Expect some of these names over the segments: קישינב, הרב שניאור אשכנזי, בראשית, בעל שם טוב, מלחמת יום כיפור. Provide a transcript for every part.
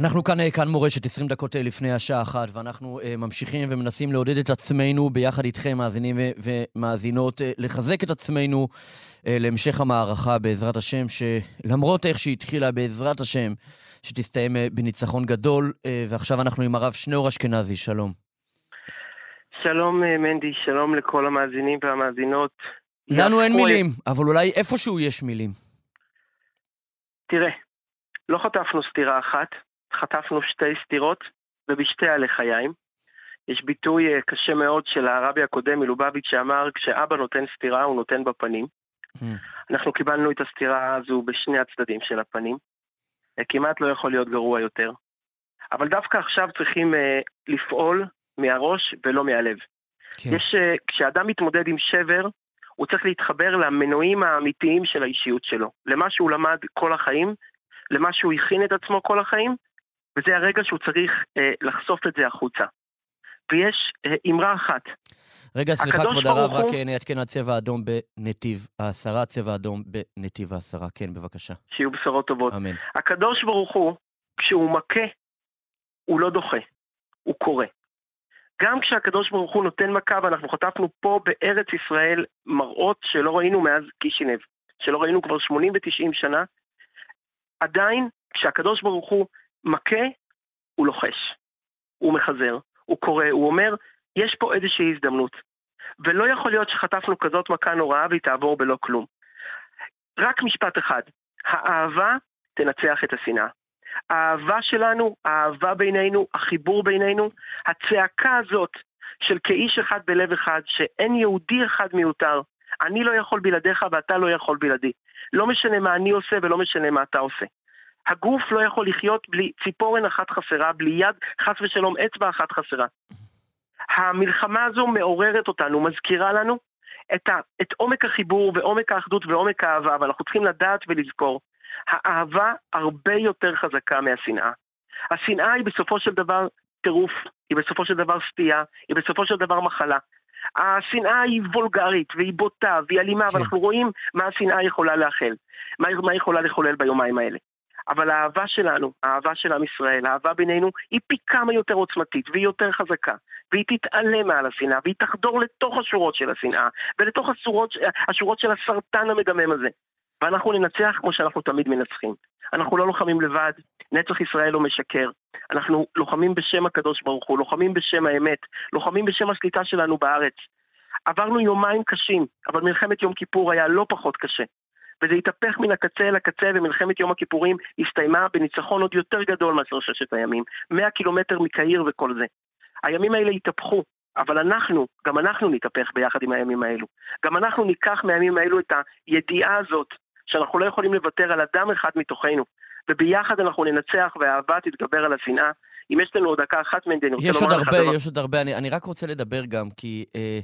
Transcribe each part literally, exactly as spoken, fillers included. אנחנו כאן, כאן מורשת עשרים דקות לפני השעה אחת, ואנחנו ממשיכים ומנסים לעודד את עצמנו ביחד איתכם, מאזינים ומאזינות, לחזק את עצמנו להמשך המערכה בעזרת השם, שלמרות איך שהתחילה בעזרת השם, שתסתיים בניצחון גדול, ועכשיו אנחנו עם הרב שניאור אשכנזי, שלום. שלום מנדי, שלום לכל המאזינים והמאזינות. לנו אין מילים, אבל אולי איפשהו יש מילים. תראה, לא חטפנו סתירה אחת, חטפנו שתי סתירות, ובשתי הלחיים. יש ביטוי קשה מאוד של הרבי הקודם מלובביץ' שאמר, כשאבא נותן סתירה, הוא נותן בפנים. Mm. אנחנו קיבלנו את הסתירה הזו בשני הצדדים של הפנים. כמעט לא יכול להיות גרוע יותר. אבל דווקא עכשיו צריכים לפעול מהראש ולא מהלב. כן. יש, כשאדם מתמודד עם שבר, הוא צריך להתחבר למנועים האמיתיים של האישיות שלו, למה שהוא למד כל החיים, למה שהוא הכין את עצמו כל החיים, וזה הרגע שהוא צריך אה, לחשוף את זה החוצה. ויש אה, אמרה אחת. רגע, סליחה, כבוד הרב, רק נעדכן הצבע האדום בנתיב העשרה, צבע האדום בנתיב העשרה. כן, בבקשה. שיהיו בשורות טובות. אמן. הקדוש ברוך הוא, כשהוא מכה, הוא לא דוחה, הוא קורא. גם כשהקדוש ברוך הוא נותן מכה, ואנחנו חטפנו פה בארץ ישראל מראות שלא ראינו מאז קישינב, שלא ראינו כבר שמונים ו-תשעים שנה, עדיין כשהקדוש ברוך הוא מכה, הוא לוחש, הוא מחזר, הוא קורא, הוא אומר, יש פה איזושהי הזדמנות, ולא יכול להיות שחטפנו כזאת מכה נוראה והיא תעבור בלא כלום. רק משפט אחד, האהבה תנצח את השנאה. האהבה שלנו, האהבה בינינו, החיבור בינינו, הצעקה הזאת של כאיש אחד בלב אחד, שאין יהודי אחד מיותר, אני לא יכול בלעדיך ואתה לא יכול בלעדי. לא משנה מה אני עושה ולא משנה מה אתה עושה. הגוף לא יכול לחיות בלי ציפורן אחת חסרה, בלי יד חס ושלום אצבע אחת חסרה. המלחמה הזו מעוררת אותנו, מזכירה לנו את, ה, את עומק החיבור ועומק האחדות ועומק האהבה, אבל אנחנו צריכים לדעת ולזכור. האהבה הרבה יותר חזקה מהשנאה. השנאה היא בסופו של דבר טירוף, היא בסופו של דבר סטייה, היא בסופו של דבר מחלה. השנאה היא וולגרית והיא בוטה והיא אלימה, כן. אבל אנחנו רואים מה השנאה יכולה לאחל, מה, מה יכולה לחולל ביומיים האלה. אבל האהבה שלנו, האהבה של עם ישראל, האהבה בינינו, היא פי כמה יותר עוצמתית והיא יותר חזקה, והיא תתעלם מעל השנאה, והיא תחדור לתוך השורות של השנאה, ולתוך השורות, השורות של הסרטן המדמם הזה. ואנחנו ננצח כמו שאנחנו תמיד מנצחים. אנחנו לא לוחמים לבד, נצח ישראל לא משקר. אנחנו לוחמים בשם הקדוש ברוך הוא, לוחמים בשם האמת, לוחמים בשם השליטה שלנו בארץ. עברנו יומיים קשים, אבל מלחמת יום כיפור היה לא פחות קשה. וזה התהפך מן הקצה אל הקצה, ומלחמת יום הכיפורים הסתיימה בניצחון עוד יותר גדול מאשר ששת הימים. מאה קילומטר מקהיר וכל זה. הימים האלה התהפכו. אבל אנחנו, גם אנחנו נתהפך ביחד עם הימים האלו. גם אנחנו ניקח מהימים האלו את הידיעה הזאת, שאנחנו לא יכולים לוותר על אדם אחד מתוכנו, וביחד אנחנו ננצח, והאהבה תתגבר על השנאה. אם יש לנו עוד דקה אחת מנדן, יש עוד הרבה, דבר... יש עוד הרבה, אני, אני רק רוצה לדבר גם, כי אה,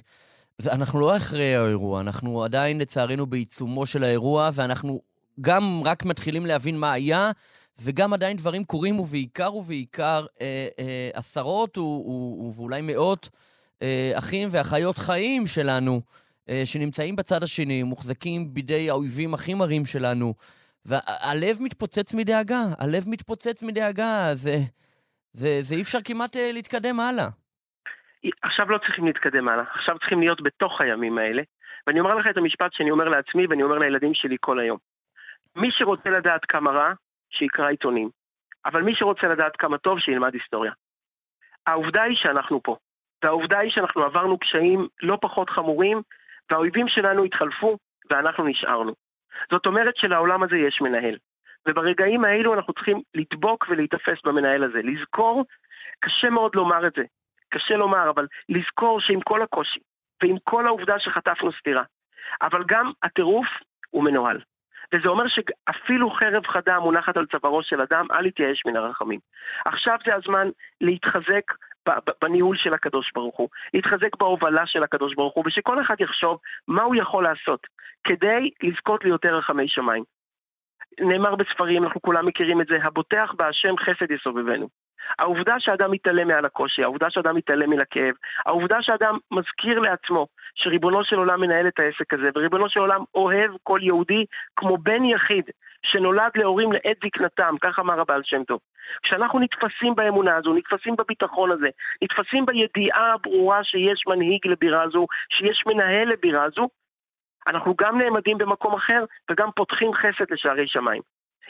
זה, אנחנו לא אחרי האירוע, אנחנו עדיין לצערנו בעיצומו של האירוע, ואנחנו גם רק מתחילים להבין מה היה, וגם עדיין דברים קורים, ובעיקר ובעיקר אה, אה, עשרות, ו, ו, ו, ואולי מאות אה, אחים ואחיות חיים שלנו, שנמצאים בצד השני, מוחזקים בידי האויבים הכי מרים שלנו, והלב מתפוצץ מדאגה, הלב מתפוצץ מדאגה, זה, זה, זה אי אפשר כמעט להתקדם הלאה. עכשיו לא צריכים להתקדם הלאה, עכשיו צריכים להיות בתוך הימים האלה, ואני אומר לך את המשפט שאני אומר לעצמי, ואני אומר לילדים שלי כל היום. מי שרוצה לדעת כמה רע, שיקרא עיתונים, אבל מי שרוצה לדעת כמה טוב, שילמד היסטוריה. העובדה היא שאנחנו פה, והעובדה היא שאנחנו עברנו קשיים לא פחות חמורים, והאויבים שלנו התחלפו, ואנחנו נשארנו. זאת אומרת שלעולם הזה יש מנהל. וברגעים האלו אנחנו צריכים לדבוק ולהתאפס במנהל הזה. לזכור, קשה מאוד לומר את זה. קשה לומר, אבל לזכור שעם כל הקושי, ועם כל העובדה שחטפנו סתירה, אבל גם הטירוף הוא מנוהל. וזה אומר שאפילו חרב חדה מונחת על צווארו של אדם, אל יתייאש מן הרחמים. עכשיו זה הזמן להתחזק, בניהול של הקדוש ברוך הוא, להתחזק בהובלה של הקדוש ברוך הוא, ושכל אחד יחשוב מה הוא יכול לעשות כדי לזכות ליותר רחמי שמיים. נאמר בספרים, אנחנו כולם מכירים את זה, הבוטח בהשם חסד יסובבנו. העובדה שאדם מתעלם מעל הקושי, העובדה שאדם מתעלם מן הכאב, העובדה שאדם מזכיר לעצמו שריבונו של עולם מנהל את העסק הזה, וריבונו של עולם אוהב כל יהודי כמו בן יחיד, שנולד להורים לעת זקנתם, כך אמר הבעל שם טוב. כשאנחנו נתפסים באמונה הזו, נתפסים בביטחון הזה, נתפסים בידיעה הברורה שיש מנהיג לבירה הזו, שיש מנהל לבירה הזו, אנחנו גם נעמדים במקום אחר וגם פותחים חסד לשערי שמיים.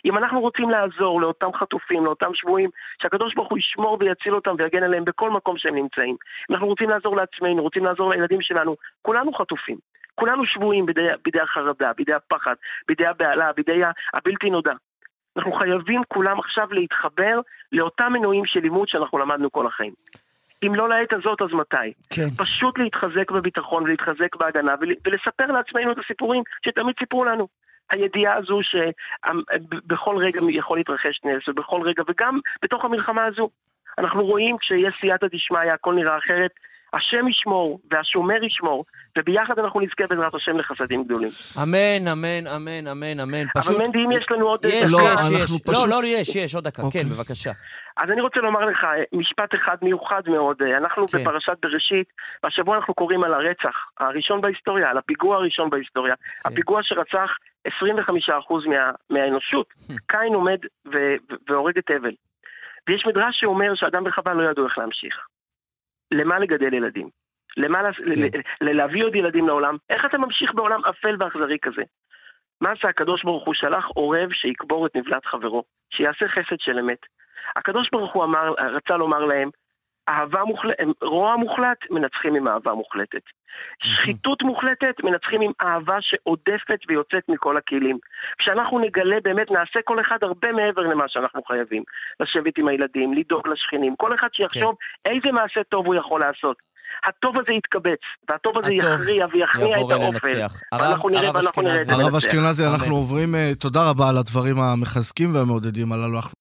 אם אנחנו רוצים לעזור לאותם חטופים, לאותם שבויים, שהקדוש ברוך הוא ישמור ויציל אותם ויגן עליהם בכל מקום שהם נמצאים. אם אנחנו רוצים לעזור לעצמנו, רוצים לעזור לילדים שלנו, כולנו חטופים, כולנו שבויים בידי, בידי החרדה, בידי הפחד, בידי הבעלה, בידי הבלתי נודע. אנחנו חייבים כולם עכשיו להתחבר לאותם מנועים של לימוד שאנחנו למדנו כל החיים. אם לא לעת הזאת, אז מתי? כן. פשוט להתחזק בביטחון ולהתחזק בהגנה ולספר לעצמנו את הסיפורים שתמיד סיפרו לנו. הידיעה הזו שבכל רגע יכול להתרחש נס, ובכל רגע, וגם בתוך המלחמה הזו, אנחנו רואים כשיש סייעתא דשמיא, הכל נראה אחרת, השם ישמור והשומר ישמור, וביחד אנחנו נזכה בעזרת השם לחסדים גדולים. אמן, אמן, אמן, אמן, אמן. פשוט... אבל מנדי, אם יש לנו עוד... יש, דקה, יש, יש. פשוט... לא, לא, יש, יש, עוד דקה. אוקיי. כן, בבקשה. אז אני רוצה לומר לך, משפט אחד מיוחד מאוד, אנחנו כן. בפרשת בראשית, בשבוע אנחנו קוראים על הרצח, הראשון בהיסטוריה, על הפיגוע הראשון בהיסטוריה, כן. הפיגוע שרצח עשרים וחמישה אחוז מה, מהאנושות, קין עומד והורג את הבל. ויש מדרש שאומר שאדם וחווה לא ידעו איך להמשיך. למה לגדל ילדים? למה לה, כן. להביא עוד ילדים לעולם? איך אתה ממשיך בעולם אפל ואכזרי כזה? מה שהקדוש ברוך הוא שלח עורב שיקבור את נבלת חברו, שיעשה חסד של אמת. הקדוש ברוך הוא אמר, רצה לומר להם, אהבה מוחלט, רוע מוחלט מנצחים עם אהבה מוחלטת. שחיתות מוחלטת מנצחים עם אהבה שעודפת ויוצאת מכל הכלים. כשאנחנו נגלה באמת, נעשה כל אחד הרבה מעבר למה שאנחנו חייבים. לשבת עם הילדים, לדאוג לשכנים, כל אחד שיחשוב okay. איזה מעשה טוב הוא יכול לעשות. הטוב הזה יתקבץ, והטוב הזה יכריע ויכניע את האופל. ואנחנו נראה ואנחנו נראה את זה. הרב אשכנזי, אנחנו עוברים, תודה רבה על הדברים המחזקים והמעודדים הללו.